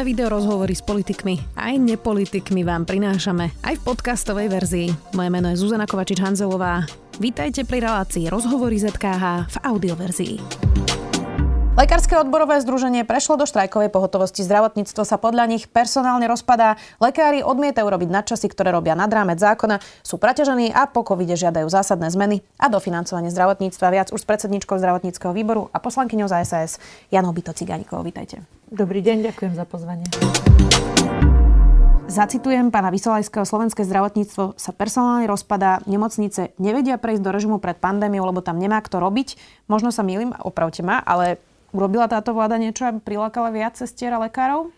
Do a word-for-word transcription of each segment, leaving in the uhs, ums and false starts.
Nové videorozhovory s politikmi aj nepolitikmi vám prinášame aj v podcastovej verzii. Moje meno je Zuzana Kovačič Hanzelová. Vítajte pri relácii Rozhovory zet ká há v audioverzii. Lekárske odborové združenie prešlo do štrajkovej pohotovosti. Zdravotníctvo sa podľa nich personálne rozpadá. Lekári odmietajú robiť nadčasy, ktoré robia nad rámec zákona, sú preťažení a po covide žiadajú zásadné zmeny a dofinancovanie zdravotníctva. Viac už s predsedníčkou zdravotníckeho výboru a poslankyňou za es a es Janou Bittó Cigánikovou. Vítajte. Dobrý deň, ďakujem za pozvanie. Zacitujem pána Visolajského: slovenské zdravotníctvo sa personálne rozpadá, nemocnice nevedia prejsť do režimu pred pandémiou, lebo tam nemá kto robiť. Možno sa mýlim, opravte ma, ale urobila táto vláda niečo, aby prilákala viac sestier a lekárov?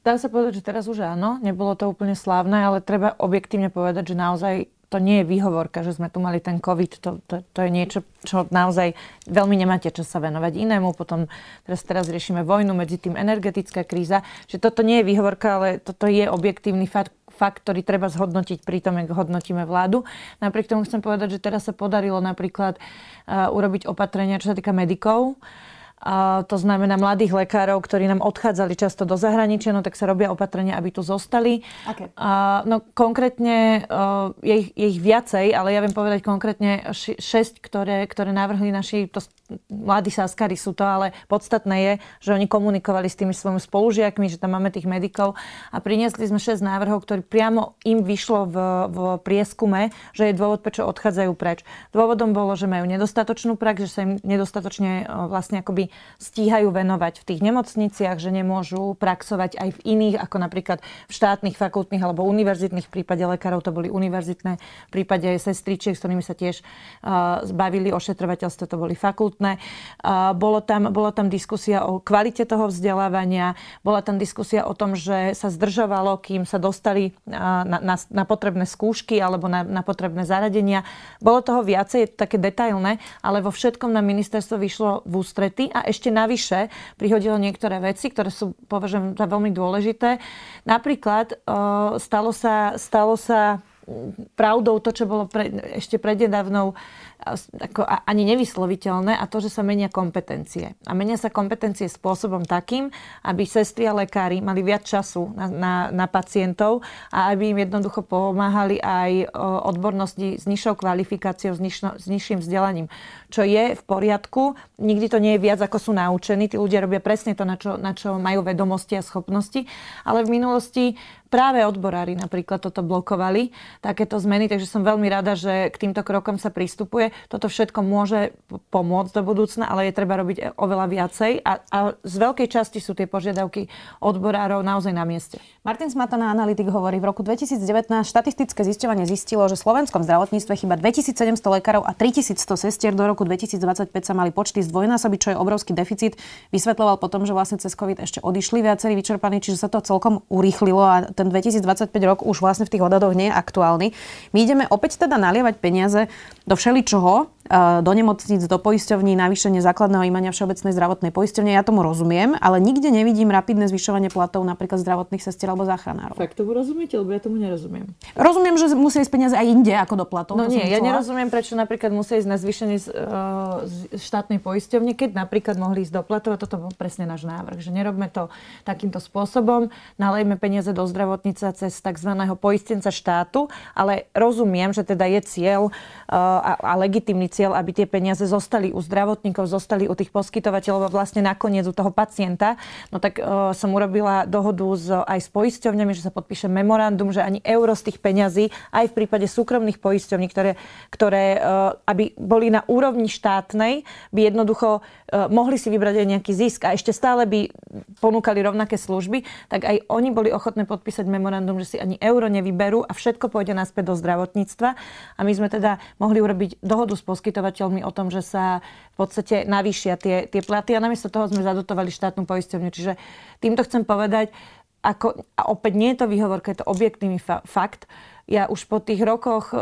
Dá sa povedať, že teraz už áno. Nebolo to úplne slávne, ale treba objektívne povedať, že naozaj to nie je výhovorka, že sme tu mali ten COVID. To, to, to je niečo, čo naozaj veľmi nemáte čas sa venovať inému. Potom teraz, teraz riešime vojnu, medzi tým energetická kríza. Že toto nie je výhovorka, ale toto je objektívny fakt, fakt, ktorý treba zhodnotiť pri tom, ako hodnotíme vládu. Napriek tomu chcem povedať, že teraz sa podarilo napríklad uh, urobiť opatrenia, čo sa týka medikov. A to znamená mladých lekárov, ktorí nám odchádzali často do zahraničia, no tak sa robia opatrenia, aby tu zostali. Okay. A, no konkrétne uh, je, ich, je ich viacej, ale ja viem povedať konkrétne ši, šesť, ktoré, ktoré navrhli naši to, mladí saskári sú to, ale podstatné je, že oni komunikovali s tými svojimi spolužiakmi, že tam máme tých medikov a priniesli sme šesť návrhov, ktoré priamo im vyšlo v, v prieskume, že je dôvod, prečo odchádzajú preč. Dôvodom bolo, že majú nedostatočnú prax, že sa im nedostatočne uh, vlastne akoby stíhajú venovať v tých nemocniciach, že nemôžu praxovať aj v iných, ako napríklad v štátnych, fakultných alebo univerzitných. V prípade lekárov to boli univerzitné, v prípade sestričiek, s ktorými sa tiež uh, zbavili ošetrovateľstvo, to boli fakultné. Uh, bolo tam, bola tam diskusia o kvalite toho vzdelávania, bola tam diskusia o tom, že sa zdržovalo, kým sa dostali uh, na, na, na potrebné skúšky alebo na, na potrebné zaradenia. Bolo toho viacej, je to také detailné, ale vo všetkom na ministerstvo vyšlo v ústrety a ešte navyše prihodilo niektoré veci, ktoré sú, považujem, za veľmi dôležité. Napríklad stalo sa, stalo sa pravdou to, čo bolo pre, ešte prednedávnou ako ani nevysloviteľné, a to, že sa menia kompetencie. A menia sa kompetencie spôsobom takým, aby sestry a lekári mali viac času na, na, na pacientov a aby im jednoducho pomáhali aj odbornosti s nižšou kvalifikáciou, s, nižno, s nižším vzdelaním. Čo je v poriadku, nikdy to nie je viac, ako sú naučení. Tí ľudia robia presne to, na čo, na čo majú vedomosti a schopnosti. Ale v minulosti práve odborári napríklad toto blokovali, takéto zmeny, takže som veľmi rada, že k týmto krokom sa pristupuje. Toto všetko môže pomôcť do budúcna, ale je treba robiť oveľa viacej a, a z veľkej časti sú tie požiadavky odborárov naozaj na mieste. Martin Smatana, analytik, hovorí: v roku dvetisícdevätnásť štatistické zisťovanie zistilo, že v slovenskom zdravotníctve chýba dvetisícsedemsto lekárov a tritisícsto sestier. Do roku dvetisícdvadsaťpäť sa mali počty zdvojnásobiť, čo je obrovský deficit. Vysvetľoval potom, že vlastne cez COVID ešte odišli viacerí vyčerpaní, čiže sa to celkom urýchlilo a ten dvetisícdvadsaťpäť rok už vlastne v tých odhadoch nie je aktuálny. My ideme opäť teda nalievať peniaze do všeličoho, do nemocníc, do poisťovní, navýšenie základného imania Všeobecnej zdravotnej poisťovne. Ja tomu rozumiem, ale nikde nevidím rapidné zvyšovanie platov napríklad zdravotných sestier alebo záchranárov. Tak tomu rozumiete, lebo ja tomu nerozumiem. Rozumiem, že musia ísť peniaze aj inde ako do platov. No nie, ja nerozumiem, prečo napríklad musia ísť na zvýšenie z, z štátnej poisťovne, keď napríklad mohli ísť do platov. Toto bol presne náš návrh, že nerobme to takýmto spôsobom, nalejme peniaze do zdravotníca cez takzvaného poistenca štátu, ale rozumiem, že teda je cieľ a, a legitímny cieľ, aby tie peniaze zostali u zdravotníkov, zostali u tých poskytovateľov a vlastne nakoniec u toho pacienta. No tak e, som urobila dohodu s, aj s poisťovňami, že sa podpíše memorandum, že ani euro z tých peňazí, aj v prípade súkromných poisťovní, ktoré, ktoré e, aby boli na úrovni štátnej, by jednoducho e, mohli si vybrať aj nejaký zisk a ešte stále by ponúkali rovnaké služby, tak aj oni boli ochotné podpísať memorandum, že si ani euro nevyberú a všetko pôjde naspäť do zdravotníctva. A my sme teda mohli urobiť dohodu s poskytovateľmi o tom, že sa v podstate navýšia tie, tie platy a namiesto toho sme zadotovali štátnu poisťovňu. Čiže týmto chcem povedať, ako, a opäť nie je to výhovorka, je to objektívny fa- fakt. Ja už po tých rokoch,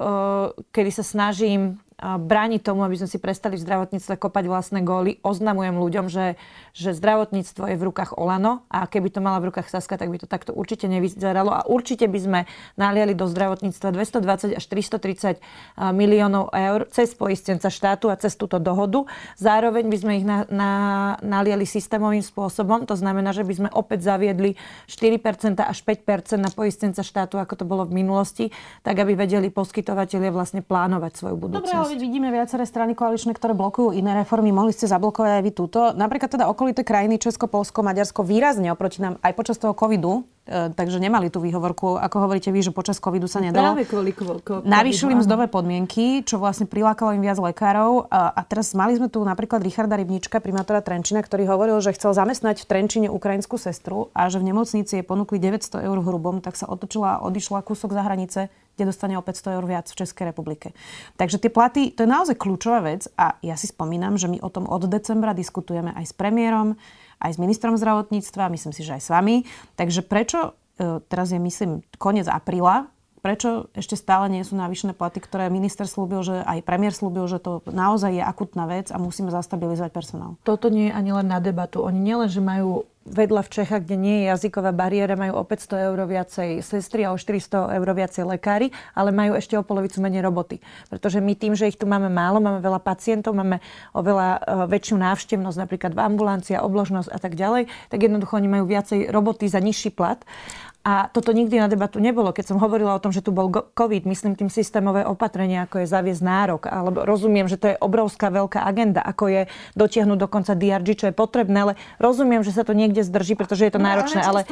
kedy sa snažím bráni tomu, aby sme si prestali v zdravotníctve kopať vlastné góly. Oznamujem ľuďom, že, že zdravotníctvo je v rukách Olano a keby to mala v rukách Saska, tak by to takto určite nevyzeralo a určite by sme naliali do zdravotníctva dvestodvadsať až tristotridsať miliónov eur cez poistenca štátu a cez túto dohodu. Zároveň by sme ich na, na, naliali systémovým spôsobom, to znamená, že by sme opäť zaviedli štyri percentá až päť percent na poistenca štátu, ako to bolo v minulosti, tak aby vedeli poskytovatelia vlastne plánovať svoju budúcnosť. Dobre, vidíme viaceré strany koaličné, ktoré blokujú iné reformy. Mohli ste zablokovať aj vy túto. Napríklad teda okolité krajiny Česko, Poľsko, Maďarsko výrazne oproti nám aj počas toho covidu, e, takže nemali tú výhovorku, ako hovoríte vy, že počas covidu sa nedalo. Práve kvôli covidu. Navýšili mzdové podmienky, čo vlastne prilákalo im viac lekárov. A, a teraz mali sme tu napríklad Richarda Rybnička, primátora Trenčína, ktorý hovoril, že chcel zamestnať v Trenčíne ukrajinskú sestru a že v nemocnici jej ponúkli deväťsto eur hrubom, tak sa otočila a odišla kúsok za hranice, kde dostane opäť sto eur viac v Českej republike. Takže tie platy, to je naozaj kľúčová vec a ja si spomínam, že my o tom od decembra diskutujeme aj s premiérom, aj s ministrom zdravotníctva, myslím si, že aj s vami. Takže prečo, teraz je myslím koniec apríla, prečo ešte stále nie sú navýšené platy, ktoré minister slúbil, že aj premiér slúbil, že to naozaj je akutná vec a musíme zastabilizovať personál? Toto nie je ani len na debatu. Oni nielen, že majú vedľa v Čechách, kde nie je jazyková bariéra, majú o päťsto eur viacej sestry a o štyristo eur viacej lekári, ale majú ešte o polovicu menej roboty. Pretože my tým, že ich tu máme málo, máme veľa pacientov, máme oveľa väčšiu návštevnosť, napríklad v ambulancii, obložnosť a tak ďalej, tak jednoducho oni majú viacej roboty za nižší plat. A toto nikdy na debatu nebolo. Keď som hovorila o tom, že tu bol COVID, myslím tým systémové opatrenia, ako je zaviesť nárok, alebo rozumiem, že to je obrovská veľká agenda, ako je dotiahnuť dokonca dé er gé, čo je potrebné, ale rozumiem, že sa to niekde zdrží, pretože je to no, náročné, ale,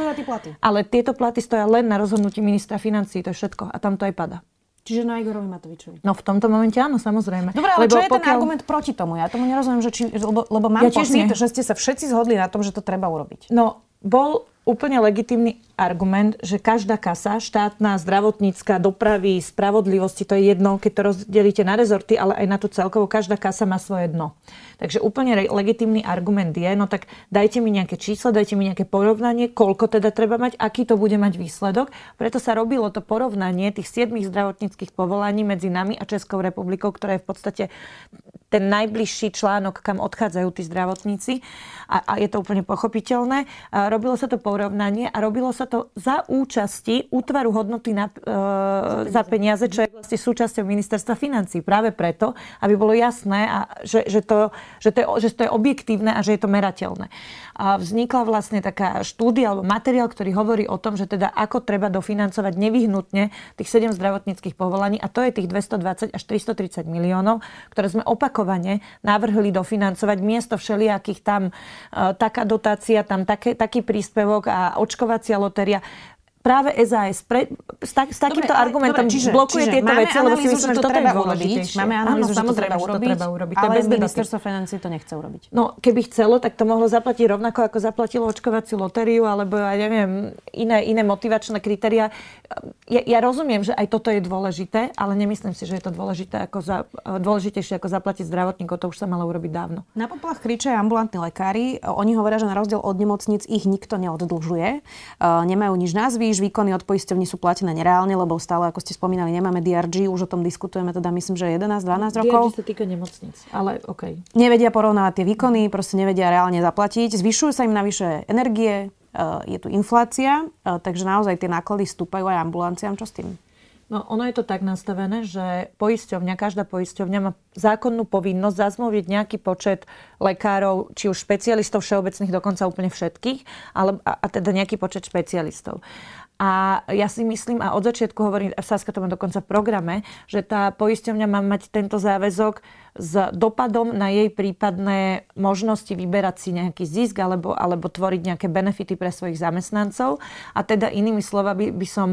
ale tieto platy stoja len na rozhodnutí ministra financií, to je všetko a tam to aj pada. Čiže na Igorovi Matovičovi. No v tomto momente áno, samozrejme. Dobre, ale lebo čo je pokiaľ... ten argument proti tomu? Ja tomu nerozumiem, že či, lebo, lebo mám ja pocit, nie. že ste sa všetci zhodli na tom, že to treba urobiť. No, bol úplne legitímny argument, že každá kasa, štátna, zdravotnícka, dopravy, spravodlivosti, to je jedno, keď to rozdelíte na rezorty, ale aj na tú celkovú, každá kasa má svoje dno. Takže úplne re- legitímny argument je, no tak dajte mi nejaké číslo, dajte mi nejaké porovnanie, koľko teda treba mať, aký to bude mať výsledok. Preto sa robilo to porovnanie tých siedmich zdravotníckych povolaní medzi nami a Českou republikou, ktorá je v podstate ten najbližší článok, kam odchádzajú tí zdravotníci. A, a je to úplne pochopiteľné. A robilo sa to po porovnanie a robilo sa to za účasti útvaru hodnoty na, e, za peniaze, čo je vlastne súčasťou ministerstva financií. Práve preto, aby bolo jasné, a že, že, to, že, to je, že to je objektívne a že je to merateľné. A vznikla vlastne taká štúdia alebo materiál, ktorý hovorí o tom, že teda ako treba dofinancovať nevyhnutne tých sedem zdravotníckych povolaní a to je tých dvestodvadsať až tristotridsať miliónov, ktoré sme opakovane navrhli dofinancovať miesto všelijakých tam e, taká dotácia, tam také, taký príspevok a očkovacia lotéria. Práve es a es pre, s, tak, s takýmto dobre, argumentom dobre, blokuje čiže, tieto veci, lebo si myslím, že to treba urobiť. Máme analýzu, že to treba urobiť, ale ministerstvo financií to nechce urobiť. No, keby chcelo, tak to mohlo zaplatiť rovnako, ako zaplatilo očkovaciu lotériu, alebo ja neviem, iné, iné motivačné kritériá. Ja, ja rozumiem, že aj toto je dôležité, ale nemyslím si, že je to dôležité ako za, dôležitejšie ako zaplatiť zdravotníkov. To už sa malo urobiť dávno. Na poplach kričia ambulantní lekári. Oni hovoria, že na rozdiel od nemocníc ich nikto neoddlžuje. Nemajú nič názvy. Výkony od poisťovní sú platené nereálne, lebo stále, ako ste spomínali, nemáme dé er gé, už o tom diskutujeme, teda myslím, že jedenásť dvanásť rokov. dé er gé sa týka nemocníc, ale okej. Okay. Nevedia porovnávať tie výkony, proste nevedia reálne zaplatiť. Zvyšujú sa im navyše energie, je tu inflácia, takže naozaj tie náklady stúpajú aj ambulanciám. Čo s tým? No, ono je to tak nastavené, že poisťovňa, každá poisťovňa má zákonnú povinnosť zazmluviť nejaký počet lekárov, či už špecialistov všeobecných, dokonca úplne všetkých, ale, a, a teda nejaký počet špecialistov. A ja si myslím, a od začiatku hovorím, a Saska to má dokonca v programe, že tá poisťovňa má mať tento záväzok s dopadom na jej prípadné možnosti vyberať si nejaký zisk alebo, alebo tvoriť nejaké benefity pre svojich zamestnancov. A teda inými slovami by, by som...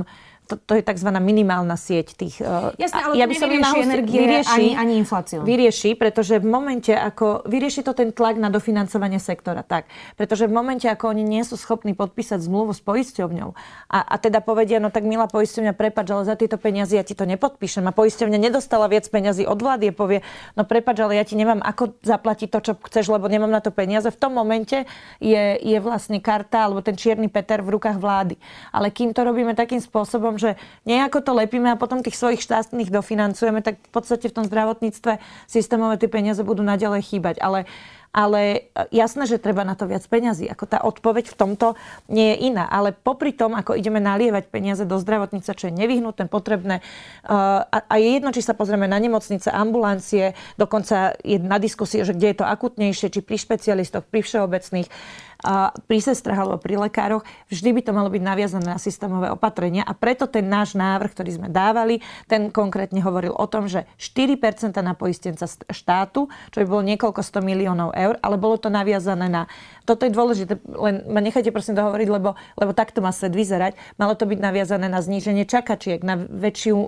To, to je tzv. Minimálna sieť tých... Jasné, ale ja by som nevyrieši energie vyrieši, ani, ani infláciu. Vyrieši, pretože v momente, ako... Vyrieši to ten tlak na dofinancovanie sektora, tak. Pretože v momente, ako oni nie sú schopní podpísať zmluvu s poisťovňou a, a teda povedia, no tak milá poisťovňa, prepáč, ale za tieto peniaze ja ti to nepodpíšem. A poisťovňa nedostala viac peniazy od vlády, povie, no prepáč, ale ja ti nemám ako zaplatiť to, čo chceš, lebo nemám na to peniaze. V tom momente je, je vlastne karta alebo ten čierny Peter v rukách vlády. Ale kým to robíme takým spôsobom, spôsobom, že nejako to lepíme a potom tých svojich štátnych dofinancujeme, tak v podstate v tom zdravotníctve systémové tie peniaze budú naďalej chýbať. Ale, ale jasné, že treba na to viac peňazí. Ako tá odpoveď v tomto nie je iná. Ale popri tom, ako ideme nalievať peniaze do zdravotníctva, čo je nevyhnutné, potrebné, a je jedno, či sa pozrieme na nemocnice, ambulancie, dokonca je na diskusii, že kde je to akutnejšie, či pri špecialistoch, pri všeobecných, pri sestrach alebo pri lekároch, vždy by to malo byť naviazané na systémové opatrenia a preto ten náš návrh, ktorý sme dávali, ten konkrétne hovoril o tom, že štyri percentá na poistenca štátu, čo by bolo niekoľko sto miliónov eur, ale bolo to naviazané na... Toto je dôležité, len ma nechajte prosím dohovoriť, lebo, lebo takto má svet vyzerať. Malo to byť naviazané na zníženie čakačiek, na väčšiu...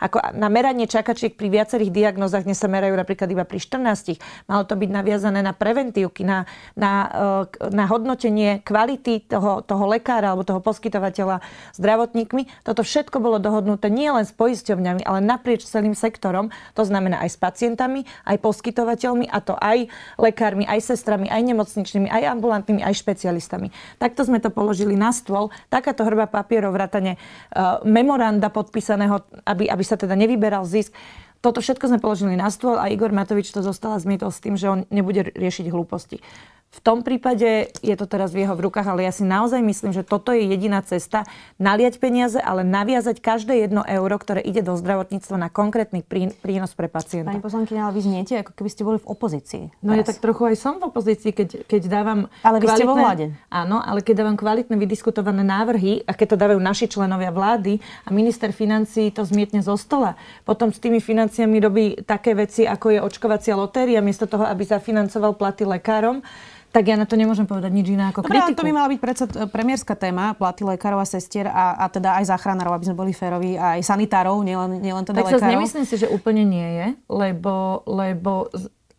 ako na meranie čakačiek pri viacerých diagnózach, dnes sa merajú napríklad iba pri štrnástich. Malo to byť naviazané na preventívky, na, na na hodnotenie kvality toho, toho lekára alebo toho poskytovateľa zdravotníkmi. Toto všetko bolo dohodnuté nielen s poisťovňami, ale naprieč celým sektorom. To znamená aj s pacientami, aj poskytovateľmi, a to aj lekármi, aj sestrami, aj nemocničnými, aj ambulantnými, aj špecialistami. Takto sme to položili na stôl. Takáto hrba papierov, vrátane uh, memoranda podpísaného, aby, aby sa teda nevyberal zisk. Toto všetko sme položili na stôl a Igor Matovič to zostala zmietol s tým, že on nebude riešiť hlúposti. V tom prípade je to teraz v jeho v rukách, ale ja si naozaj myslím, že toto je jediná cesta naliať peniaze, ale naviazať každé jedno euro, ktoré ide do zdravotníctva na konkrétny prínos pre pacienta. Pani poslankyňa, ale vy zniete, ako keby ste boli v opozícii. No teraz. Ja tak trochu aj som v opozícii, keď, keď dávam ale vy kvalitné... ste vo vláde. Áno, ale keď dávam kvalitné vydiskutované návrhy a keď to dávajú naši členovia vlády a minister financií to zmietne zo stola, potom s tými financiami robí také veci, ako je očkovacia lotéria, miesto toho, aby zafinancoval platy lekárom. Tak ja na to nemôžem povedať nič iné ako Dobre, kritiku. Dobre, to by mala byť predsa premiérska téma, platy lekárov a sestier a, a teda aj záchranárov, aby sme boli féroví, a aj sanitárov, nielen, nielen teda tak lekárov. Tak sa nemyslím si, že úplne nie je, lebo, lebo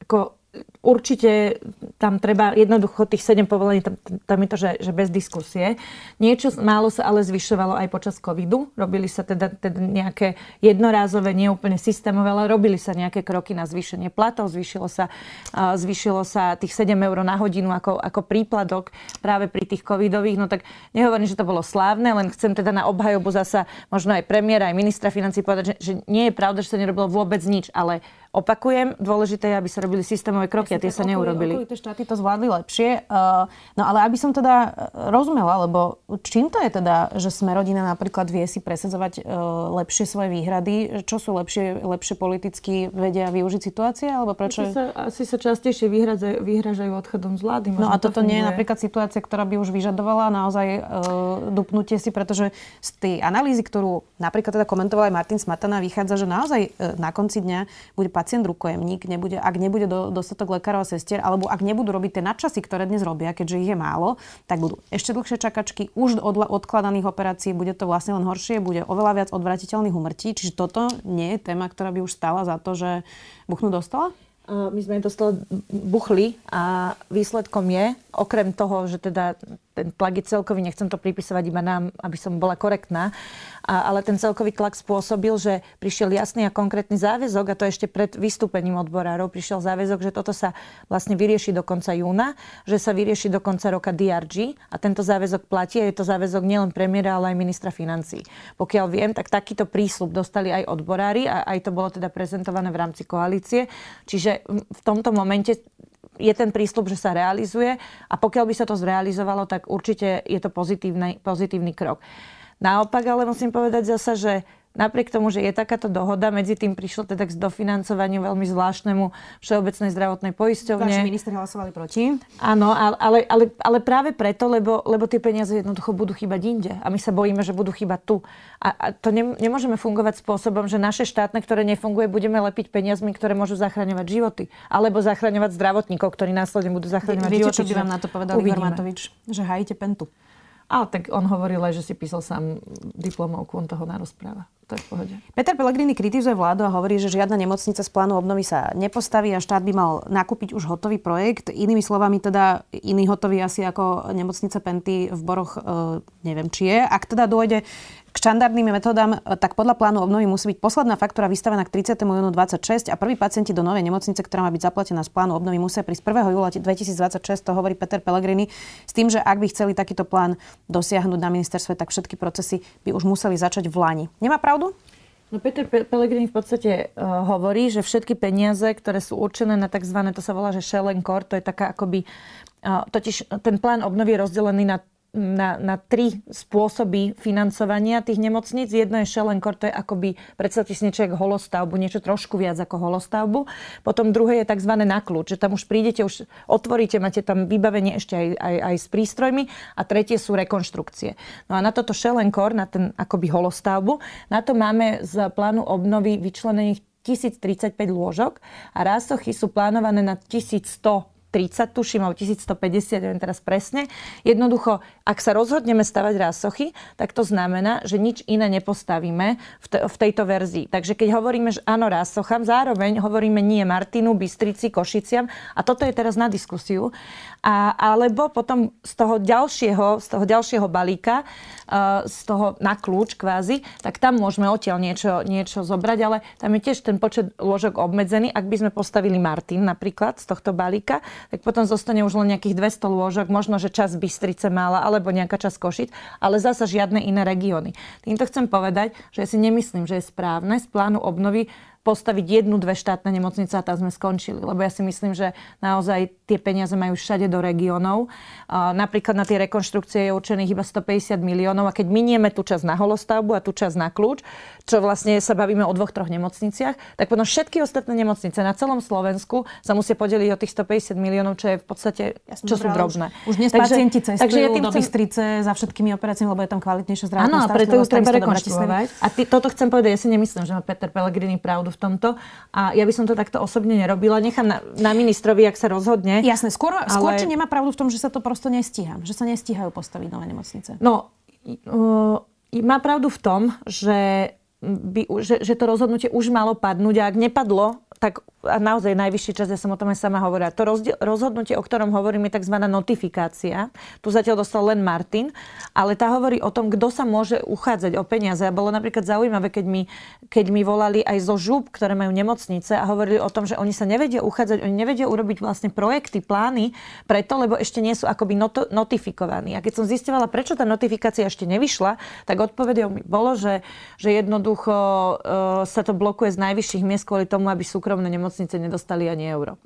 ako, určite tam treba jednoducho tých sedem povolení, tam, tam je to, že, že bez diskusie. Niečo málo sa ale zvyšovalo aj počas covidu. Robili sa teda, teda nejaké jednorázové, nie úplne systémové, ale robili sa nejaké kroky na zvýšenie platov. Zvýšilo sa, uh, zvýšilo sa tých sedem eur na hodinu ako, ako príplatok práve pri tých covidových. No tak nehovorím, že to bolo slávne, len chcem teda na obhajobu zasa možno aj premiéra, aj ministra financií povedať, že, že nie je pravda, že sa nerobilo vôbec nič, ale opakujem, dôležité je, aby sa robili systémové kroky, ja a tie sa neurobili. Okolité štáty to zvládli lepšie. Uh, no ale aby som teda rozumela, lebo čím to je teda, že SME Rodina napríklad vie si presadzovať uh, lepšie svoje výhrady? Čo sú lepšie, lepšie politicky vedia využiť situácie? Alebo prečo... Asi sa, asi sa častejšie vyhradzajú, vyhražajú odchodom z vlády. No a to toto funguje. Nie je napríklad situácia, ktorá by už vyžadovala naozaj uh, dupnutie si, pretože z tej analýzy, ktorú napríklad teda komentoval aj Martin Smatana, vychádza, že naozaj uh, na konci dňa bude pacient rukojemník, nebude, ak nebude do, dostatok lekárov a sestier, alebo ak nebudú robiť tie nadčasy, ktoré dnes robia, keďže ich je málo, tak budú ešte dlhšie čakačky, už od odkladaných operácií, bude to vlastne len horšie, bude oveľa viac odvratiteľných úmrtí. Čiže toto nie je téma, ktorá by už stála za to, že buchnú do stola? My sme dostali buchli a výsledkom je, okrem toho, že teda ten tlak je celkový, nechcem to pripisovať iba nám, aby som bola korektná, a, ale ten celkový tlak spôsobil, že prišiel jasný a konkrétny záväzok, a to ešte pred vystúpením odborárov, prišiel záväzok, že toto sa vlastne vyrieši do konca júna, že sa vyrieši do konca roka dé er gé, a tento záväzok platí a je to záväzok nielen premiéra, ale aj ministra financií. Pokiaľ viem, tak takýto prísľub dostali aj odborári a aj to bolo teda prezentované v rámci koalície. Čiže v tomto momente je ten prísľub, že sa realizuje, a pokiaľ by sa to zrealizovalo, tak určite je to pozitívny, pozitívny krok. Naopak ale musím povedať zasa, že napriek tomu, že je takáto dohoda, medzi tým prišlo teda k dofinancovaniu veľmi zvláštnemu Všeobecnej zdravotnej poisťovne. Vaši ministri hlasovali proti. Áno, ale, ale, ale práve preto, lebo, lebo tie peniaze jednoducho budú chýbať inde. A my sa bojíme, že budú chýbať tu. A, a to ne, nemôžeme fungovať spôsobom, že naše štátne, ktoré nefunguje, budeme lepiť peniazmi, ktoré môžu zachraňovať životy. Alebo zachraňovať zdravotníkov, ktorí následne budú zachraňovať životy. Viete, čo by vám na to povedal Igor Matovič? Že hajíte pentu. Ale tak on hovoril aj, že si písal sám diplomovku, on toho narozpráva. To to je v pohode. Peter Pellegrini kritizuje vládu a hovorí, že žiadna nemocnica z plánu obnovy sa nepostaví a štát by mal nakúpiť už hotový projekt. Inými slovami teda iný hotový asi ako nemocnica Penty v Boroch, e, neviem či je. Ak teda dôjde k štandardným metódám, tak podľa plánu obnovy musí byť posledná faktúra vystavená k tridsiateho júna dvadsaťšesť a prví pacienti do novej nemocnice, ktorá má byť zaplatená z plánu obnovy, musia prísť prvého júla dvetisícdvadsaťšesť, to hovorí Peter Pellegrini, s tým, že ak by chceli takýto plán dosiahnuť na ministerstve, tak všetky procesy by už museli začať v lani. Nemá pravdu? No Peter Pellegrini v podstate uh, hovorí, že všetky peniaze, ktoré sú určené na tzv. To sa volá, že shell and core, to je taká akoby, uh, totiž ten plán obnovy je rozdelený na Na, na tri spôsoby financovania tých nemocníc. Jedno je shell and core, to je akoby, predstavte si niečo ako holostavbu, niečo trošku viac ako holostavbu. Potom druhé je tzv. Na kľúč, že tam už prídete, už otvoríte, máte tam vybavenie ešte aj, aj, aj s prístrojmi. A tretie sú rekonštrukcie. No a na toto shell and core, na ten akoby holostavbu, na to máme z plánu obnovy vyčlenených tisíctridsaťpäť lôžok a rásochy sú plánované na tisícsto tridsať, tuším, alebo tisícstopäťdesiat, neviem teraz presne. Jednoducho, ak sa rozhodneme stavať rásochy, tak to znamená, že nič iné nepostavíme v, te, v tejto verzii. Takže keď hovoríme, že áno rásochám, zároveň hovoríme nie Martinu, Bystrici, Košiciam a toto je teraz na diskusiu. A, alebo potom z toho ďalšieho, z toho ďalšieho balíka, uh, z toho na kľúč kvázi, tak tam môžeme odtiaľ niečo, niečo zobrať, ale tam je tiež ten počet ložok obmedzený. Ak by sme postavili Martin napríklad z tohto balíka, tak potom zostane už len nejakých dvesto lôžok, možno, že časť Bystrice mala, alebo nejaká časť Košic, ale zasa žiadne iné regióny. Týmto chcem povedať, že ja si nemyslím, že je správne z plánu obnovy postaviť jednu, dve štátne nemocnice a tam sme skončili. Lebo ja si myslím, že naozaj tie peniaze majú všade do regiónov. Napríklad na tie rekonštrukcie je určených iba stopäťdesiat miliónov a keď minieme tú časť na holostavbu a tú časť na kľúč, čo vlastne sa bavíme o dvoch, troch nemocniciach, tak potom všetky ostatné nemocnice na celom Slovensku sa musia podeliť o tých stopäťdesiat miliónov, čo je v podstate, ja čo sú drobné. Už, už dnes takže, pacienti cestujú takže ja do Bystrice za všetkými operáciami, lebo je tam kvalitnejšia zdravotná starostlivosť. A ty, toto chcem povedať, ja si nemyslím, že má Peter Pellegrini pravdu v tomto. A ja by som to takto osobne nerobila. Nechám na, na ministrovi, ak sa rozhodne. Jasné, skôr, ale... skôr či nemá pravdu v tom, že sa to prosto nestíha. Že sa nestíhajú postaviť nové nemocnice. No, uh, má pravdu v tom, že, by, že, že to rozhodnutie už malo padnúť a ak nepadlo, tak a naozaj najvyšší čas, ja som o tom aj sama hovorila. To rozdiel, rozhodnutie, o ktorom hovorím, je tzv. Notifikácia. Tu zatiaľ dostal len Martin, ale tá hovorí o tom, kto sa môže uchádzať o peniaze. A bolo napríklad zaujímavé, keď mi, keď mi volali aj zo žúb, ktoré majú nemocnice a hovorili o tom, že oni sa nevedia uchádzať, oni nevedia urobiť vlastne projekty, plány preto, lebo ešte nie sú akoby not- notifikovaní. A keď som zistievala, prečo tá notifikácia ešte nevyšla, tak odpovedou mi bolo, že, že jednoducho e, sa to blokuje z najvyšších miest kvôli tomu, aby súkromné nemocnice nedostali ani euro.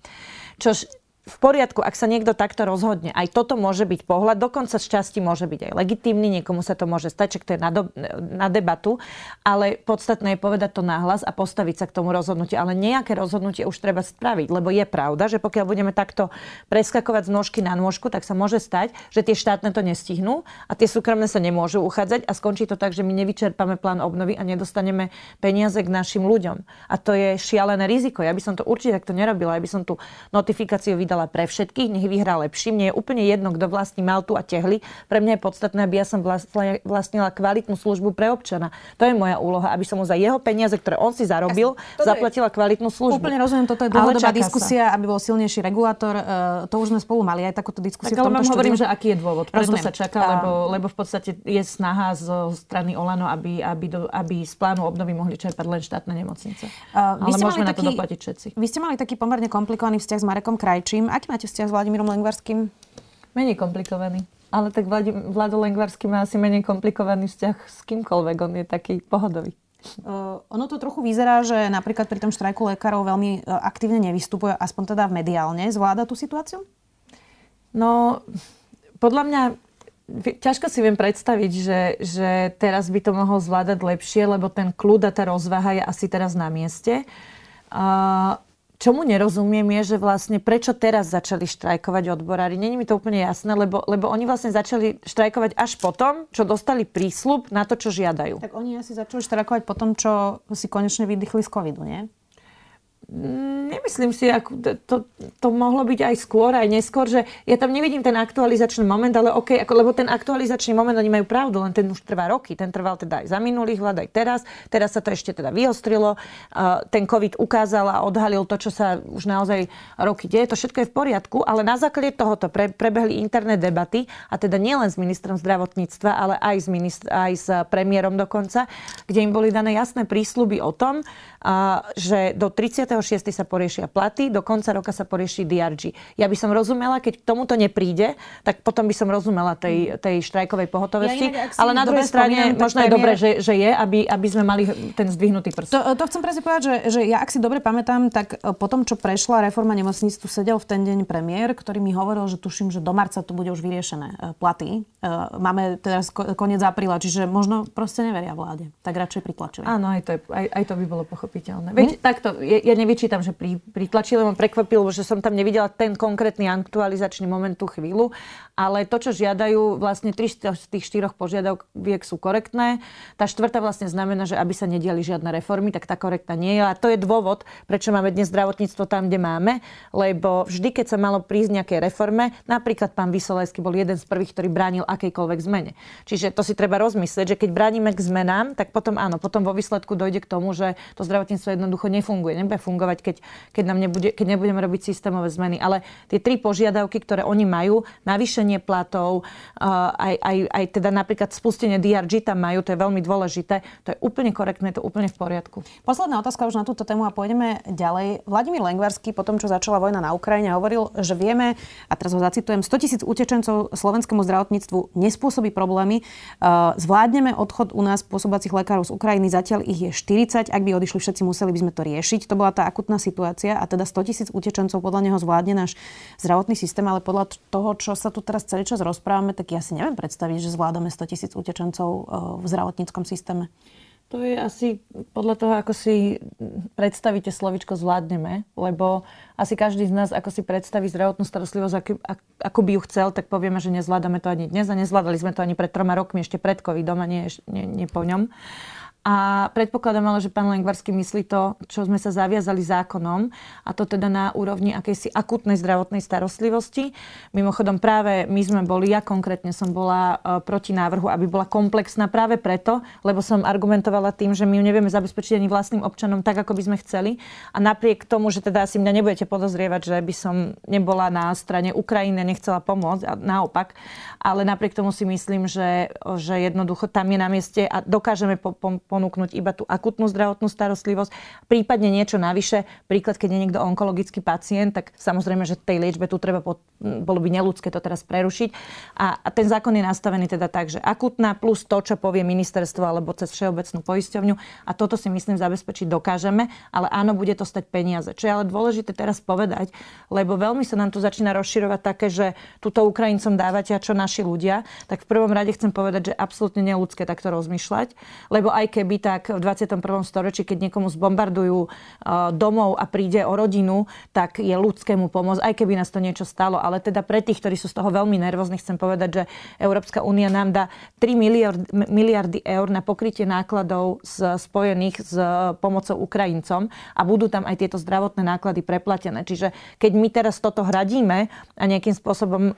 Čož v poriadku, ak sa niekto takto rozhodne, aj toto môže byť pohľad, dokonca z časti môže byť aj legitímny, niekomu sa to môže stať, čak to je na, do, na debatu, ale podstatné je povedať to nahlas a postaviť sa k tomu rozhodnutiu. Ale nejaké rozhodnutie už treba spraviť, lebo je pravda, že pokiaľ budeme takto preskakovať z nôžky na nôžku, tak sa môže stať, že tie štátne to nestihnú a tie súkromné sa nemôžu uchádzať a skončí to tak, že my nevyčerpáme plán obnovy a nedostaneme peniaze k našim ľuďom. A to je šialené riziko. Ja by som to určite takto nerobila, ja by som tú notifikáciu vydala pre všetkých, nech vyhrá lepší. Mne je úplne jedno, kto vlastní Maltu a tehly. Pre mňa je podstatné, aby ja som vlastnila kvalitnú službu pre občana. To je moja úloha, aby som mu za jeho peniaze, ktoré on si zarobil, ja, zaplatila kvalitnú službu. Úplne rozumiem, toto je dlhodobá diskusia, sa. Aby bol silnejší regulátor. To už sme spolu mali aj takúto diskusiu tak, v tomto štúdiu. Hovorím, že aký je dôvod. Preto rozumiem. Sa čaká, lebo, lebo v podstate je snaha zo strany Olano, aby, aby, do, aby z plánu obnovy mohli čerpať len štátne nemocnice. Uh, Ale môžeme na to doplatiť všetci. Vy ste mali taký pomerne komplikovaný vzťah s Marekom Krajčím. Aký máte vzťah s Vladimírom Lengvarským? Menej komplikovaný. Ale tak Vladim, Vlado Lengvarský má asi menej komplikovaný vzťah s kýmkoľvek. On je taký pohodový. Uh, ono to trochu vyzerá, že napríklad pri tom štrajku lekárov veľmi uh, aktívne nevystupuje, aspoň teda mediálne. Zvláda tú situáciu? No, podľa mňa ťažko si viem predstaviť, že, že teraz by to mohol zvládať lepšie, lebo ten kľud a tá rozvaha je asi teraz na mieste. A... Uh, Čomu nerozumiem je, že vlastne prečo teraz začali štrajkovať odborári. Není mi to úplne jasné, lebo, lebo oni vlastne začali štrajkovať až potom, čo dostali prísľub na to, čo žiadajú. Tak oni asi začali štrajkovať potom, čo si konečne vydýchli z covidu, nie? Nemyslím si, ako to, to mohlo byť aj skôr, aj neskôr, že ja tam nevidím ten aktualizačný moment, ale OK, ako, lebo ten aktualizačný moment, oni majú pravdu, len ten už trvá roky, ten trval teda aj za minulých vlád, aj teraz, teraz sa to ešte teda vyostrilo, uh, ten COVID ukázal a odhalil to, čo sa už naozaj roky deje, to všetko je v poriadku, ale na základe tohoto pre, prebehli interné debaty, a teda nielen s ministrom zdravotníctva, ale aj s, ministr, aj s premiérom dokonca, kde im boli dané jasné prísľuby o tom, uh, že do tridsiateho šiesteho sa poriešia platy, do konca roka sa porieši dé er gé. Ja by som rozumela, keď k tomuto nepríde, tak potom by som rozumela tej, tej štrajkovej pohotovosti. Ja, ale na druhej strane možno premiér... je dobre, že, že je, aby, aby sme mali ten zdvihnutý prst. To, to chcem presne povedať, že, že ja, ak si dobre pamätám, tak po tom, čo prešla reforma nemocníc, tu sedel v ten deň premiér, ktorý mi hovoril, že tuším, že do marca to bude už vyriešené platy. Máme teraz koniec apríla, čiže možno proste neveria vláde. Tak radšej pritlačili. Áno, aj to, je, aj, aj to by bolo pochopiteľné. Veď hm? takto, ja, ja nevyčítam, že pri, pritlačili, len prekvapilo, že som tam nevidela ten konkrétny aktualizačný moment tú chvíľu, ale to, čo žiadajú, vlastne tri z tých štyroch požiadaviek sú korektné. Tá štvrtá vlastne znamená, že aby sa nediali žiadne reformy, tak tá korektná nie je. A to je dôvod, prečo máme dnes zdravotníctvo tam, kde máme, lebo vždy, keď sa malo prísť nejakej reforme, napríklad pán Visolajský bol jeden z prvých, ktorý bránil akejkoľvek zmene. Čiže to si treba rozmyslieť, že keď bránime k zmenám, tak potom áno, potom vo výsledku dojde k tomu, že to zdravotníctvo jednoducho nefunguje, nebude fungovať, keď keď nám nebude, keď nebudeme robiť systémové zmeny. Ale tie tri požiadavky, ktoré oni majú, navýšenie platov, aj, aj, aj teda napríklad spustenie dé er gé tam majú, to je veľmi dôležité, to je úplne korektné, to je úplne v poriadku. Posledná otázka už na túto tému a pôjdeme ďalej. Vladimír Lengvarský po tom, čo začala vojna na Ukrajine, hovoril, že vieme, a teraz ho zacitujem, sto tisíc utečencov slovenskému zdravotníctvu nespôsobí problémy. Zvládneme odchod u nás pôsobacích lekárov z Ukrajiny, zatiaľ ich je štyridsať, ak by odišli všetci, museli by sme to riešiť. To bola tá akutná situácia a teda sto tisíc utečencov podľa neho zvládne náš zdravotný systém, ale podľa toho, čo sa tu teraz celý čas rozprávame, tak ja si neviem predstaviť, že zvládame sto tisíc utečencov v zdravotníckom systéme. To je asi podľa toho, ako si predstavíte slovičko zvládneme, lebo asi každý z nás, ako si predstaví zdravotnú starostlivosť, ako, ako by ju chcel, tak povieme, že nezvládame to ani dnes a nezvládali sme to ani pred troma rokmi, ešte pred covidom a nie, nie, nie po ňom. A predpokladám ale, že pán Lengvarský myslí to, čo sme sa zaviazali zákonom, a to teda na úrovni akejsi akutnej zdravotnej starostlivosti. Mimochodom práve my sme boli, ja konkrétne som bola proti návrhu, aby bola komplexná práve preto, lebo som argumentovala tým, že my ju nevieme zabezpečiť ani vlastným občanom tak, ako by sme chceli. A napriek tomu, že teda asi mňa nebudete podozrievať, že by som nebola na strane Ukrajiny, nechcela pomôcť, a naopak. Ale napriek tomu si myslím, že, že jednoducho tam je na mieste a dokážeme pomôcť ponúknuť iba tú akutnú zdravotnú starostlivosť, prípadne niečo navyše. Príklad, keď je niekto onkologický pacient, tak samozrejme, že tej liečbe tu treba, pod, bolo by neľudské to teraz prerušiť. A, a ten zákon je nastavený teda tak, že akutná plus to, čo povie ministerstvo alebo cez všeobecnú poisťovňu. A toto si myslím zabezpečiť dokážeme, ale áno, bude to stať peniaze. Čo je ale dôležité teraz povedať, lebo veľmi sa nám tu začína rozširovať také, že túto Ukrajincom dávate a čo naši ľudia, tak v prvom rade chcem povedať, že absolútne neľudské takto rozmýšľať, lebo aj keď by tak v dvadsiatom prvom storočí, keď niekomu zbombardujú domov a príde o rodinu, tak je ľudské mu pomôcť, aj keby nás to niečo stalo. Ale teda pre tých, ktorí sú z toho veľmi nervózni, chcem povedať, že Európska únia nám dá tri miliardy eur na pokrytie nákladov spojených s pomocou Ukrajincom a budú tam aj tieto zdravotné náklady preplatené. Čiže keď my teraz toto hradíme a nejakým spôsobom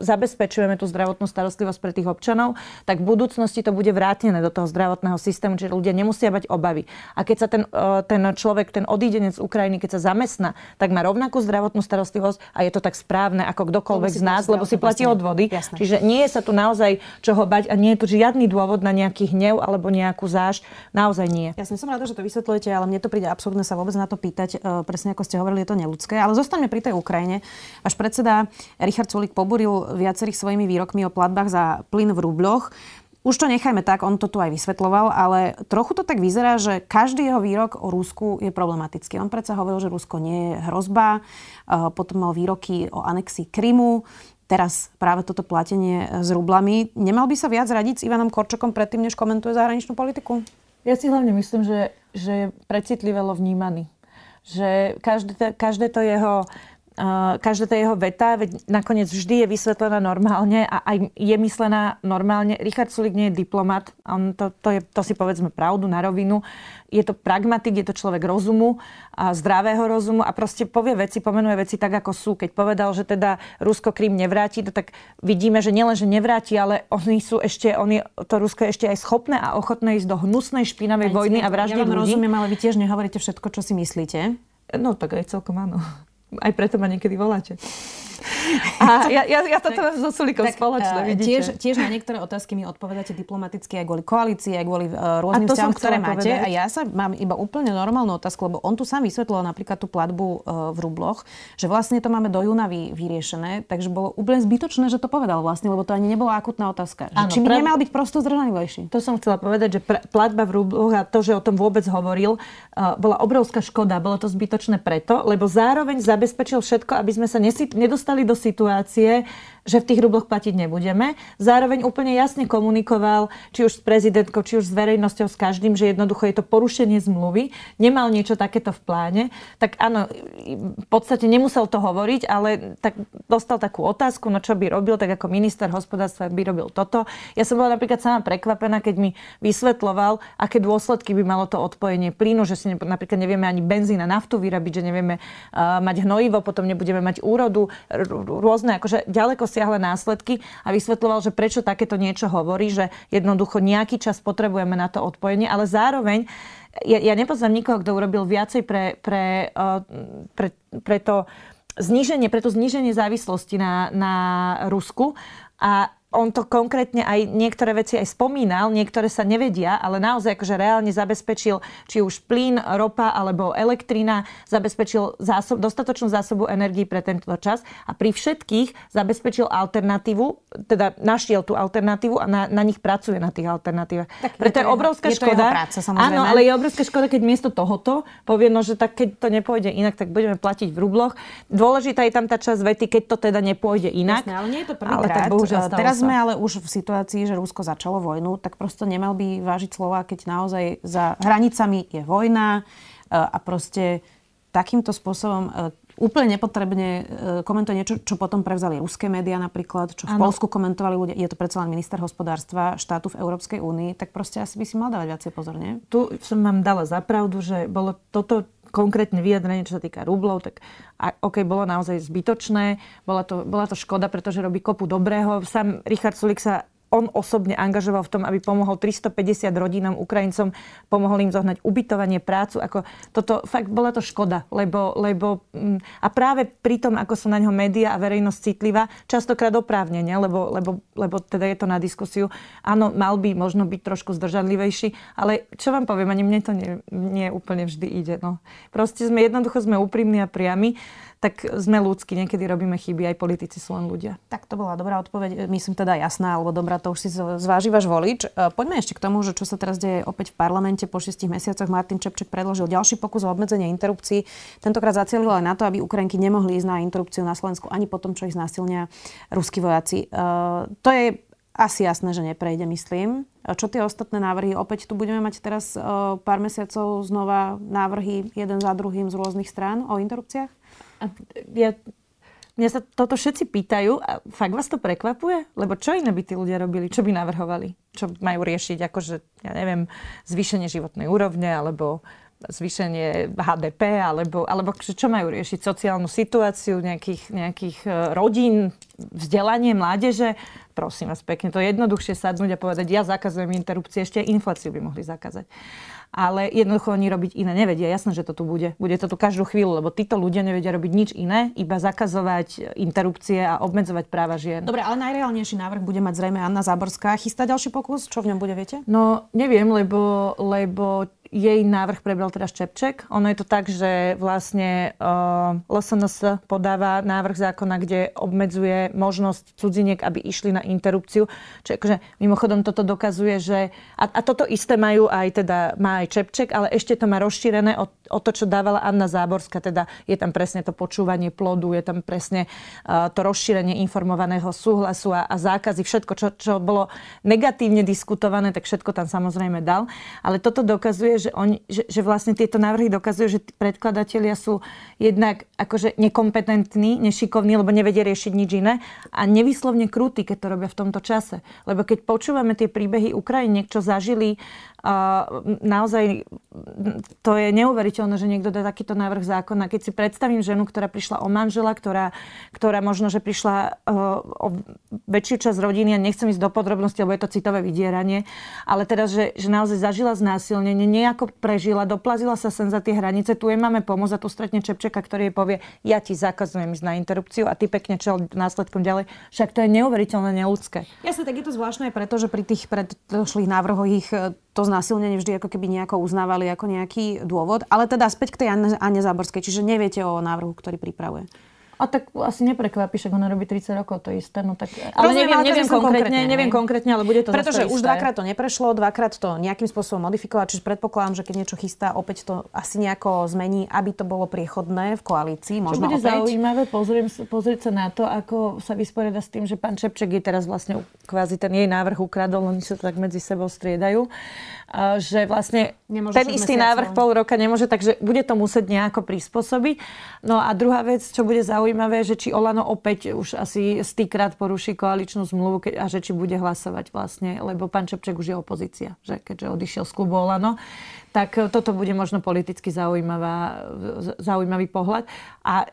zabezpečujeme tú zdravotnú starostlivosť pre tých občanov, tak v budúcnosti to bude vrátené do toho zdravotného systému, že ľudia nemusia mať obavy. A keď sa ten, ten človek, ten odídenec z Ukrajiny, keď sa zamestná, tak má rovnakú zdravotnú starostlivosť a je to tak správne ako kdokoľvek z nás, lebo si platí odvody. Jasné. Čiže nie je sa tu naozaj čoho bať a nie je tu žiadny dôvod na nejaký hnev alebo nejakú zášť. Naozaj nie. Jasne, som rada, že to vysvetľujete, ale mne to príde absurdné sa vôbec na to pýtať. Presne ako ste hovorili, je to neľudské, ale zostaňme pri tej Ukrajine. Váš predseda Richard Sulík poburil viacerých svojimi výrokmi o platbách za plyn v rubľoch. Už to nechajme tak, on to tu aj vysvetloval, ale trochu to tak vyzerá, že každý jeho výrok o Rusku je problematický. On predsa hovoril, že Rusko nie je hrozba, potom mal výroky o anexii Krymu, teraz práve toto platenie s rublami. Nemal by sa viac radiť s Ivanom Korčokom predtým, než komentuje zahraničnú politiku? Ja si hlavne myslím, že, že je precitlivelo vnímaný. Že každé, každé to jeho každá tá jeho veta, veď nakoniec vždy je vysvetlená normálne a aj je myslená normálne. Richard Sulík nie je diplomat, on to, to, je, to si povedzme pravdu na rovinu. Je to pragmatik, je to človek rozumu, a zdravého rozumu a proste povie veci, pomenuje veci tak, ako sú. Keď povedal, že teda Rusko Krym nevráti, to tak vidíme, že nielen, že nevráti, ale oni sú ešte, oni, to Rusko je ešte aj schopné a ochotné ísť do hnusnej špinavej vojny a vraždiť ľudí. Ja vám rozumiem, ale vy tiež nehovoríte všetko, čo si myslíte. No tak aj celkom áno. Aj preto ma niekedy voláte. A ja, ja, ja toto so Sulíkom spoločne, vidíte. Tiež, tiež na niektoré otázky mi odpovedáte diplomaticky aj kvôli koalícii, aj kvôli uh, rôznym vzťahom, ktoré máte. Povedať. A ja sa mám iba úplne normálnu otázku, lebo on tu sám vysvetlil napríklad tú platbu uh, v rubloch, že vlastne to máme do júna vy, vyriešené, takže bolo úplne zbytočné, že to povedal vlastne, lebo to ani nebola akutná otázka. Áno, či by pre... nemal byť prosto zdržanlivejší? To som chcela povedať, že pr- platba v rubloch a to, že o tom vôbec hovoril, uh, bola obrovská škoda, bolo to zbytočné preto, lebo zároveň zabezpečil všetko, aby sme sa nesi- nedostali do situácie, že v tých rubloch platiť nebudeme. Zároveň úplne jasne komunikoval, či už s prezidentkou, či už s verejnosťou, s každým, že jednoducho je to porušenie zmluvy. Nemal niečo takéto v pláne. Tak áno, v podstate nemusel to hovoriť, ale tak dostal takú otázku, no čo by robil, tak ako minister hospodárstva by robil toto. Ja som bola napríklad sama prekvapená, keď mi vysvetloval, aké dôsledky by malo to odpojenie plynu, že si napríklad nevieme ani benzín a naftu vyrobiť, že nevieme uh, mať hnojivo, potom nebudeme mať úrodu, r- rôzne akože ďaleko siahle následky a vysvetľoval, že prečo takéto niečo hovorí, že jednoducho nejaký čas potrebujeme na to odpojenie, ale zároveň ja, ja nepoznám nikoho, kto urobil viacej pre, pre, pre, pre to zníženie, pre to zníženie závislosti na, na Rusku a on to konkrétne aj niektoré veci aj spomínal, niektoré sa nevedia, ale naozaj akože reálne zabezpečil či už plyn, ropa alebo elektrina, zabezpečil zásob, dostatočnú zásobu energií pre tento čas a pri všetkých zabezpečil alternatívu, teda našiel tú alternatívu a na, na nich pracuje na tých alternatívach. Tak preto je, je obrovská je škoda. Práca, áno, ale je obrovská škoda, keď miesto tohoto povie, no, že tak keď to nepôjde inak, tak budeme platiť v rubloch. Dôležitá je tam tá časť vety, keď to teda nepôjde inak. Jasné, ale nie je to prvýkrát. Sme ale už v situácii, že Rusko začalo vojnu, tak prosto nemal by vážiť slova, keď naozaj za hranicami je vojna a proste takýmto spôsobom úplne nepotrebne komentuje niečo, čo potom prevzali ruské médiá napríklad, čo v ano. Polsku komentovali ľudia. Je to predsa len minister hospodárstva štátu v Európskej únii, tak proste asi by si mal dávať viacej pozor, nie? Tu som vám dala za pravdu, že bolo toto konkrétne vyjadrenie, čo sa týka rublov, tak a, ok, bolo naozaj zbytočné, bola to, bola to škoda, pretože robí kopu dobrého. Sám Richard Sulík sa on osobne angažoval v tom, aby pomohol tristopäťdesiat rodinám, Ukrajincom, pomohol im zohnať ubytovanie, prácu. Ako toto, fakt bola to škoda, lebo, lebo a práve pri tom, ako sú na ňo média a verejnosť citlivá, častokrát oprávnene, lebo, lebo, lebo teda je to na diskusiu. Áno, mal by možno byť trošku zdržanlivejší, ale čo vám poviem, ani mne to nie, nie úplne vždy ide. No. Proste sme jednoducho sme úprimní a priami. Tak sme ľudskí, niekedy robíme chyby, aj politici sú len ľudia. Tak to bola dobrá odpoveď, myslím teda jasná, alebo dobrá, to už si zváži váš volič. Poďme ešte k tomu, že čo sa teraz deje opäť v parlamente. Po šiestich mesiacoch Martin Čepček predložil ďalší pokus o obmedzenie interrupcií. Tentokrát zacielil aj na to, aby Ukrajinky nemohli ísť na interrupciu na Slovensku ani potom, čo ich znásilnia ruskí vojaci. To je asi jasné, že neprejde, myslím. Čo tie ostatné návrhy? Opäť tu budeme mať teraz pár mesiacov znova návrhy jeden za druhým z rôznych strán o interrupciách? A ja, mňa sa toto všetci pýtajú a fakt vás to prekvapuje? Lebo čo iné by tí ľudia robili? Čo by navrhovali? Čo majú riešiť? Akože, ja neviem, zvýšenie životnej úrovne alebo zvýšenie há dé pé alebo, alebo čo majú riešiť? Sociálnu situáciu nejakých, nejakých rodín, vzdelanie, mládeže? Prosím vás pekne, to je jednoduchšie sadnúť a povedať, ja zakazujem interrupcie, ešte infláciu by mohli zakázať. Ale jednoducho oni robiť iné nevedia. Jasné, že to tu bude. Bude to tu každú chvíľu, lebo títo ľudia nevedia robiť nič iné, iba zakazovať interrupcie a obmedzovať práva žien. Dobre, ale najreálnejší návrh bude mať zrejme Anna Zaborská. Chystá ďalší pokus? Čo v ňom bude, viete? No, neviem, lebo, lebo jej návrh prebral teraz Čepček. Ono je to tak, že vlastne uh, el es en es podáva návrh zákona, kde obmedzuje možnosť cudziniek, aby išli na interrupciu. Čiže akože, mimochodom toto dokazuje, že... A, a toto isté majú aj teda... Má aj Čepček, ale ešte to má rozšírené o, o to, čo dávala Anna Záborská. Teda je tam presne to počúvanie plodu, je tam presne uh, to rozšírenie informovaného súhlasu a, a zákazy. Všetko, čo, čo bolo negatívne diskutované, tak všetko tam samozrejme dal. Ale toto dokazuje, ukazuje, že, oni, že, že vlastne tieto návrhy dokazujú, že predkladatelia sú jednak akože nekompetentní, nešikovní, lebo nevedia riešiť nič iné a nevyslovne krúti, keď to robia v tomto čase. Lebo keď počúvame tie príbehy Ukrajiniek, čo zažili, naozaj to je neuveriteľné, že niekto dá takýto návrh zákona. Keď si predstavím ženu, ktorá prišla o manžela, ktorá, ktorá možno, že prišla o väčšiu časť rodiny, a nechcem ísť do podrobností, lebo je to citové vydieranie, ale teda, že, že naozaj zažila znásilnenie, nejako prežila, doplazila sa sem za tie hranice, tu jej máme pomôcť a tu stretne Čepčeka, ktorý jej povie, ja ti zakazujem ísť na interrupciu a ty pekne čel následkom ďalej. Však to je neuveriteľné, neľudské. Ja sa takéto zvláštne aj preto, že pri tých predošlých návrhoch ich to znásilnenie vždy ako keby nejako uznávali ako nejaký dôvod. Ale teda späť k tej Anne Záborskej. Čiže neviete o návrhu, ktorý pripravuje. A tak asi neprekvapí, však ona robí tridsať rokov, to isté. No tak... Ale Rozumiem, neviem, ale neviem konkrétne, konkrétne neviem konkrétne, ale bude to Pretože už isté. Dvakrát to neprešlo, dvakrát to nejakým spôsobom modifikovala, čiže predpokladám, že keď niečo chystá, opäť to asi nejako zmení, aby to bolo priechodné v koalícii. Možno Čo bude opäť? Zaujímavé, pozriem, pozrieť sa na to, ako sa vysporiada s tým, že pán Čepček je teraz vlastne kvázi ten jej návrh ukradol, oni sa tak medzi sebou striedajú, že vlastne nemôže ten istý návrh pol roka nemôže, takže bude to musieť nejako prispôsobiť. No a druhá vec, čo bude zaujímavé, že či Olano opäť už asi stýkrát poruší koaličnú zmluvu a že či bude hlasovať vlastne, lebo pán Čepček už je opozícia, že keďže odišiel z klubu Olano, tak toto bude možno politicky zaujímavá, zaujímavý pohľad. A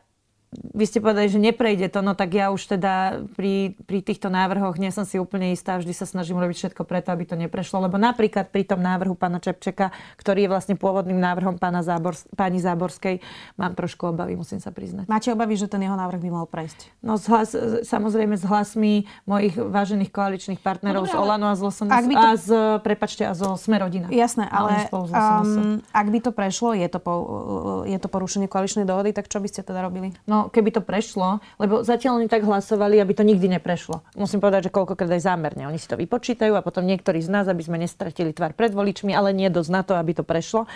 vy ste povedali, že neprejde to, no tak ja už teda pri, pri týchto návrhoch nie som si úplne istá, vždy sa snažím robiť všetko preto, aby to neprešlo, lebo napríklad pri tom návrhu pána Čepčeka, ktorý je vlastne pôvodným návrhom pána Zábors- pani Záborskej, mám trošku obavy, musím sa priznať. Máte obavy, že ten jeho návrh by mal prejsť? No z hlas, samozrejme s hlasmi mojich vážených koaličných partnerov no, z Olano a z Losom, to... a z, prepáčte, a zo SME Rodina. Jasné, ale um, ak by to prešlo, je to, po, je to porušenie koaličnej dohody, tak čo by ste teda robili? No, keby to prešlo, lebo zatiaľ oni tak hlasovali, aby to nikdy neprešlo. Musím povedať, že koľkokrát aj zámerne. Oni si to vypočítajú a potom niektorí z nás, aby sme nestratili tvár pred voličmi, ale nie dosť na to, aby to prešlo.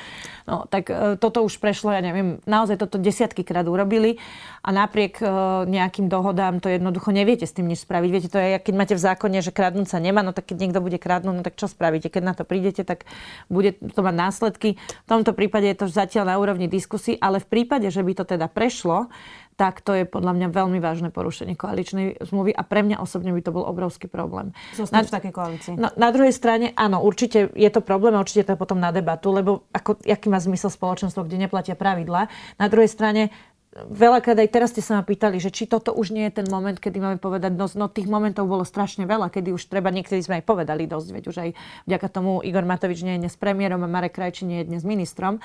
No, tak e, toto už prešlo, ja neviem, naozaj toto desiatky krát urobili a napriek e, nejakým dohodám to jednoducho neviete s tým nič spraviť. Viete, to je, keď máte v zákone, že kradnúť sa nemá, no tak keď niekto bude kradnúť, no tak čo spravíte? Keď na to prídete, tak bude to mať následky. V tomto prípade je to zatiaľ na úrovni diskusí, ale v prípade, že by to teda prešlo, tak to je podľa mňa veľmi vážne porušenie koaličnej zmluvy a pre mňa osobne by to bol obrovský problém. Zostať v takej koalícii. No, na druhej strane, áno, určite je to problém a určite to je potom na debatu, lebo ako, aký má zmysel spoločenstvo, kde neplatia pravidlá. Na druhej strane, veľakrát aj teraz ste sa ma pýtali, že či toto už nie je ten moment, kedy máme povedať dosť. No tých momentov bolo strašne veľa, kedy už treba, niekedy sme aj povedali dosť, veď už aj vďaka tomu Igor Matovič nie je dnes premiérom a Marek Krajčí nie je dnes ministrom.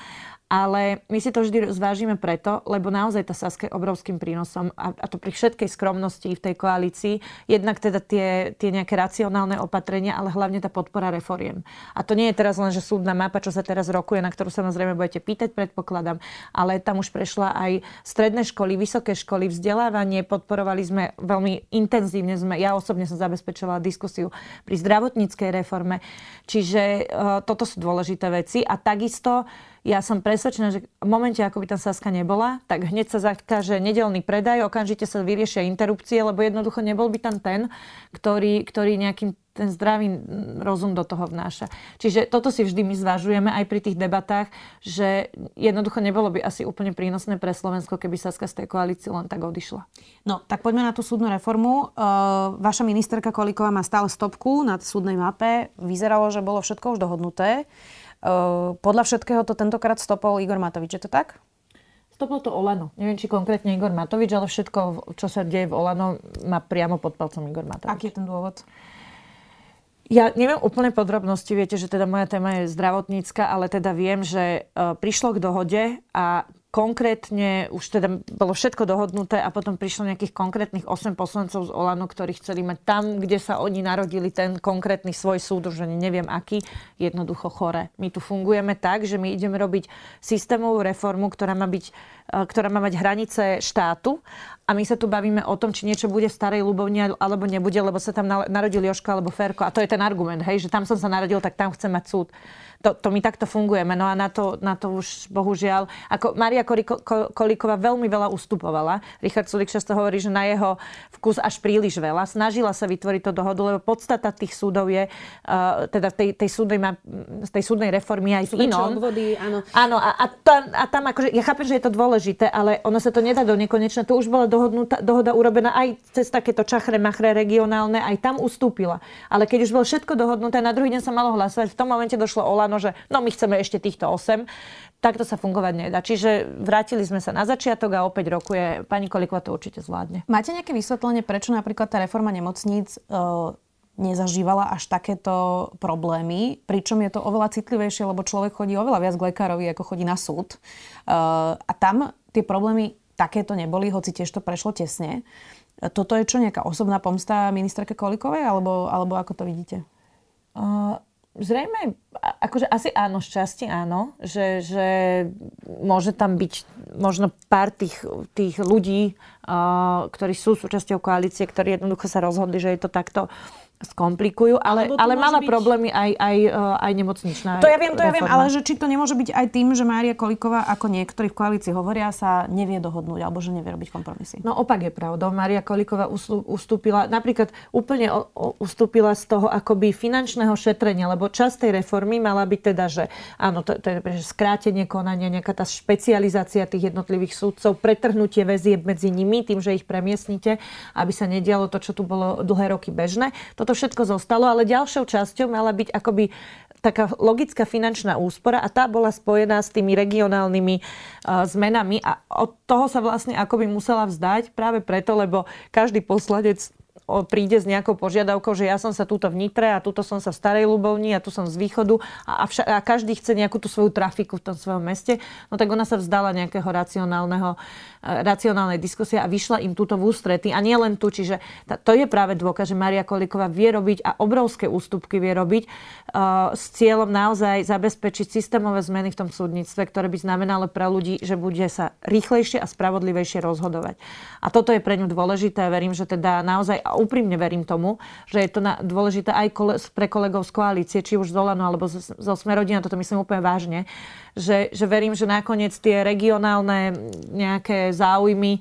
Ale my si to vždy zvážime preto, lebo naozaj tá Saska je obrovským prínosom a, a to pri všetkej skromnosti v tej koalícii, jednak teda tie, tie nejaké racionálne opatrenia, ale hlavne tá podpora reforiem. A to nie je teraz len, že súdna mapa, čo sa teraz rokuje, na ktorú samozrejme budete pýtať, predpokladám, ale tam už prešla aj stredné školy, vysoké školy, vzdelávanie, podporovali sme veľmi intenzívne, sme, ja osobne som zabezpečovala diskusiu pri zdravotníckej reforme. Čiže e, toto sú dôležité veci a takisto ja som presvedčená, že v momente, ako by tam Saska nebola, tak hneď sa zakáže nedeľný predaj, okamžite sa vyriešia interrupcie, lebo jednoducho nebol by tam ten, ktorý, ktorý nejakým ten zdravý rozum do toho vnáša. Čiže toto si vždy my zvažujeme aj pri tých debatách, že jednoducho nebolo by asi úplne prínosné pre Slovensko, keby Saska z tej koalície len tak odišla. No, tak poďme na tú súdnu reformu. Uh, vaša ministerka Kolíková má stále stopku na súdnej mape. Vyzeralo, že bolo všetko už dohodnuté. Uh, podľa všetkého to tentokrát stopol Igor Matovič. Je to tak? Stopol to Olano. Neviem, či konkrétne Igor Matovič, ale všetko, čo sa deje v Olano, má priamo pod palcom Igor Matovič. Aký je ten dôvod? Ja neviem úplne podrobnosti, viete, že teda moja téma je zdravotnícka, ale teda viem, že e, prišlo k dohode a konkrétne už teda bolo všetko dohodnuté a potom prišlo nejakých konkrétnych osem poslancov z Olano, ktorí chceli mať tam, kde sa oni narodili, ten konkrétny svoj súd, už neviem aký, jednoducho chore. My tu fungujeme tak, že my ideme robiť systémovú reformu, ktorá má byť, e, ktorá má mať hranice štátu. A my sa tu bavíme o tom, či niečo bude v Starej Ľubovni alebo nebude, lebo sa tam narodil Jožko alebo Ferko. A to je ten argument, hej, že tam som sa narodil, tak tam chcem mať súd. To, to my takto fungujeme. No a na to, na to už bohužiaľ, ako Mária Mária Kolíková veľmi veľa ustupovala. Richard Sulík často hovorí, že na jeho vkus až príliš veľa. Snažila sa vytvoriť tú dohodu, lebo podstata tých súdov je, uh, teda tej, tej, súdnej, tej súdnej reformy aj v inom. Obvody, áno. Áno, a, a, tam, a tam akože, ja chápem, že je to dôležité, ale ono sa to nedá do nekonečna. To už bola dohodnutá, dohoda urobená aj cez takéto čachre, machre regionálne, aj tam ustúpila. Ale keď už bolo všetko dohodnuté, na druhý deň sa malo hlasovať. V tom momente došlo Olano, že no my chceme ešte týchto osem. Takto sa fungovať nedá. Čiže vrátili sme sa na začiatok a opäť rokuje. Pani Kolíková to určite zvládne. Máte nejaké vysvetlenie, prečo napríklad tá reforma nemocníc e, nezažívala až takéto problémy? Pričom je to oveľa citlivejšie, lebo človek chodí oveľa viac k lekárovi, ako chodí na súd. E, a tam tie problémy takéto neboli, hoci tiež to prešlo tesne. E, toto je čo, nejaká osobná pomsta ministerke Kolíkovej? Alebo, alebo ako to vidíte? Uh... Zrejme, akože asi áno, šťastie áno, že, že môže tam byť možno pár tých, tých ľudí, uh, ktorí sú súčasťou koalície, ktorí jednoducho sa rozhodli, že je to takto skomplikujú, ale, ale mala byť... problémy aj, aj, aj nemocničná reforma. To ja viem, to ja viem, ale že či to nemôže byť aj tým, že Mária Kolíková, ako niektorí v koalícii hovoria, sa nevie dohodnúť, alebo že nevie robiť kompromisy. No opak je pravdou. Mária Kolíková ustúpila, napríklad úplne ustúpila z toho akoby finančného šetrenia, lebo časť tej reformy mala byť teda, že áno, to, to je skrátenie konania, nejaká tá špecializácia tých jednotlivých súdcov, pretrhnutie väzieb medzi nimi, tým, že ich premiestnite, aby sa nedialo to, čo tu bolo dlhé roky bežné. Toto všetko zostalo, ale ďalšou časťou mala byť akoby taká logická finančná úspora a tá bola spojená s tými regionálnymi uh, zmenami a od toho sa vlastne akoby musela vzdať práve preto, lebo každý poslanec príde s nejakou požiadavkou, že ja som sa túto v Nitre a túto som sa v Starej Ľubovni a tu som z východu a, vša- a každý chce nejakú tú svoju trafiku v tom svojom meste, no tak ona sa vzdala nejakého racionálneho, e, racionálnej diskusie a vyšla im túto v ústrety a nie len tu, čiže tá, to je práve dôkaz, že Mária Kolíková vie robiť a obrovské ústupky vie robiť e, s cieľom naozaj zabezpečiť systémové zmeny v tom súdnictve, ktoré by znamenalo pre ľudí, že bude sa rýchlejšie a spravodlivejšie rozhodovať. A toto je pre ňu dôležité a verím, že teda naozaj a úprimne verím tomu, že je to na, dôležité aj kole, pre kolegov z koalície, či už z Olano, alebo zo, zo SME Rodina, toto myslím úplne vážne, že, že verím, že nakoniec tie regionálne nejaké záujmy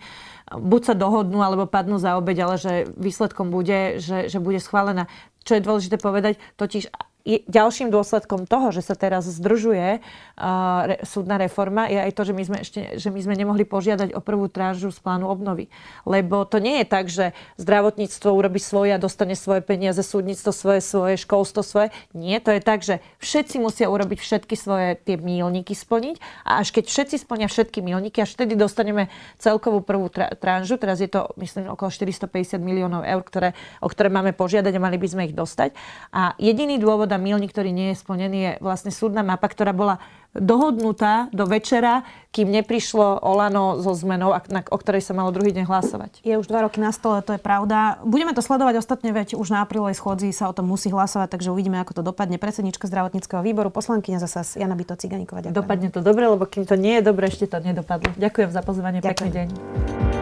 buď sa dohodnú, alebo padnú za obeď, ale že výsledkom bude, že, že bude schválená. Čo je dôležité povedať, totiž ďalším dôsledkom toho, že sa teraz zdržuje uh, re, súdna reforma, je aj to, že my sme ešte, že my sme nemohli požiadať o prvú tranžu z plánu obnovy. Lebo to nie je tak, že zdravotníctvo urobí svoje a dostane svoje peniaze, súdnictvo svoje, svoje, školstvo svoje. Nie, to je tak, že všetci musia urobiť všetky svoje tie míľniky splniť a až keď všetci splnia všetky míľniky, až vtedy dostaneme celkovú prvú tranžu. Teraz je to, myslím, okolo štyristopäťdesiat miliónov eur, ktoré, o ktoré máme požiadať a mali by sme ich dostať. A jediný dôvod a milník, ktorý nie je splnený, je vlastne súdna mapa, ktorá bola dohodnutá do večera, kým neprišlo Olano so zmenou, o ktorej sa malo druhý deň hlasovať. Je už dva roky na stole, to je pravda. Budeme to sledovať ostatne, veď už na aprílovej schôdzi sa o tom musí hlasovať, takže uvidíme, ako to dopadne. Predsedníčka zdravotníckeho výboru, poslankyňa zasa Jana Bittó Cigániková. Ďakujem. Dopadne to dobre, lebo kým to nie je dobre, ešte to nedopadlo. Ďakujem za pozvanie, pekný deň.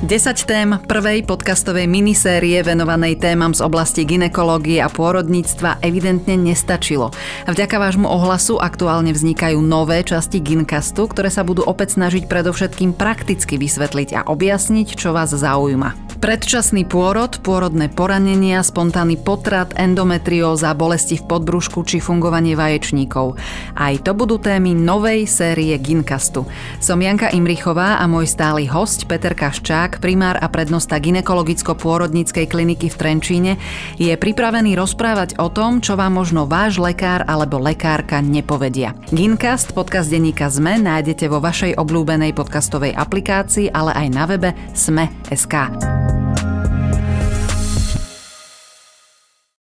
desať tém prvej podcastovej minisérie venovanej témam z oblasti gynekológie a pôrodníctva evidentne nestačilo. Vďaka vášmu ohlasu aktuálne vznikajú nové časti Gyncastu, ktoré sa budú opäť snažiť predovšetkým prakticky vysvetliť a objasniť, čo vás zaujíma. Predčasný pôrod, pôrodné poranenia, spontánny potrat, endometrióza, bolesti v podbrúšku či fungovanie vaječníkov. Aj to budú témy novej série Gyncastu. Som Janka Imrichová a môj stály host Peter Kaščák, primár a prednosta gynekologicko-pôrodníckej kliniky v Trenčíne, je pripravený rozprávať o tom, čo vám možno váš lekár alebo lekárka nepovedia. Gyncast, podcast denníka SME, nájdete vo vašej obľúbenej podcastovej aplikácii, ale aj na webe sme bodka es ká.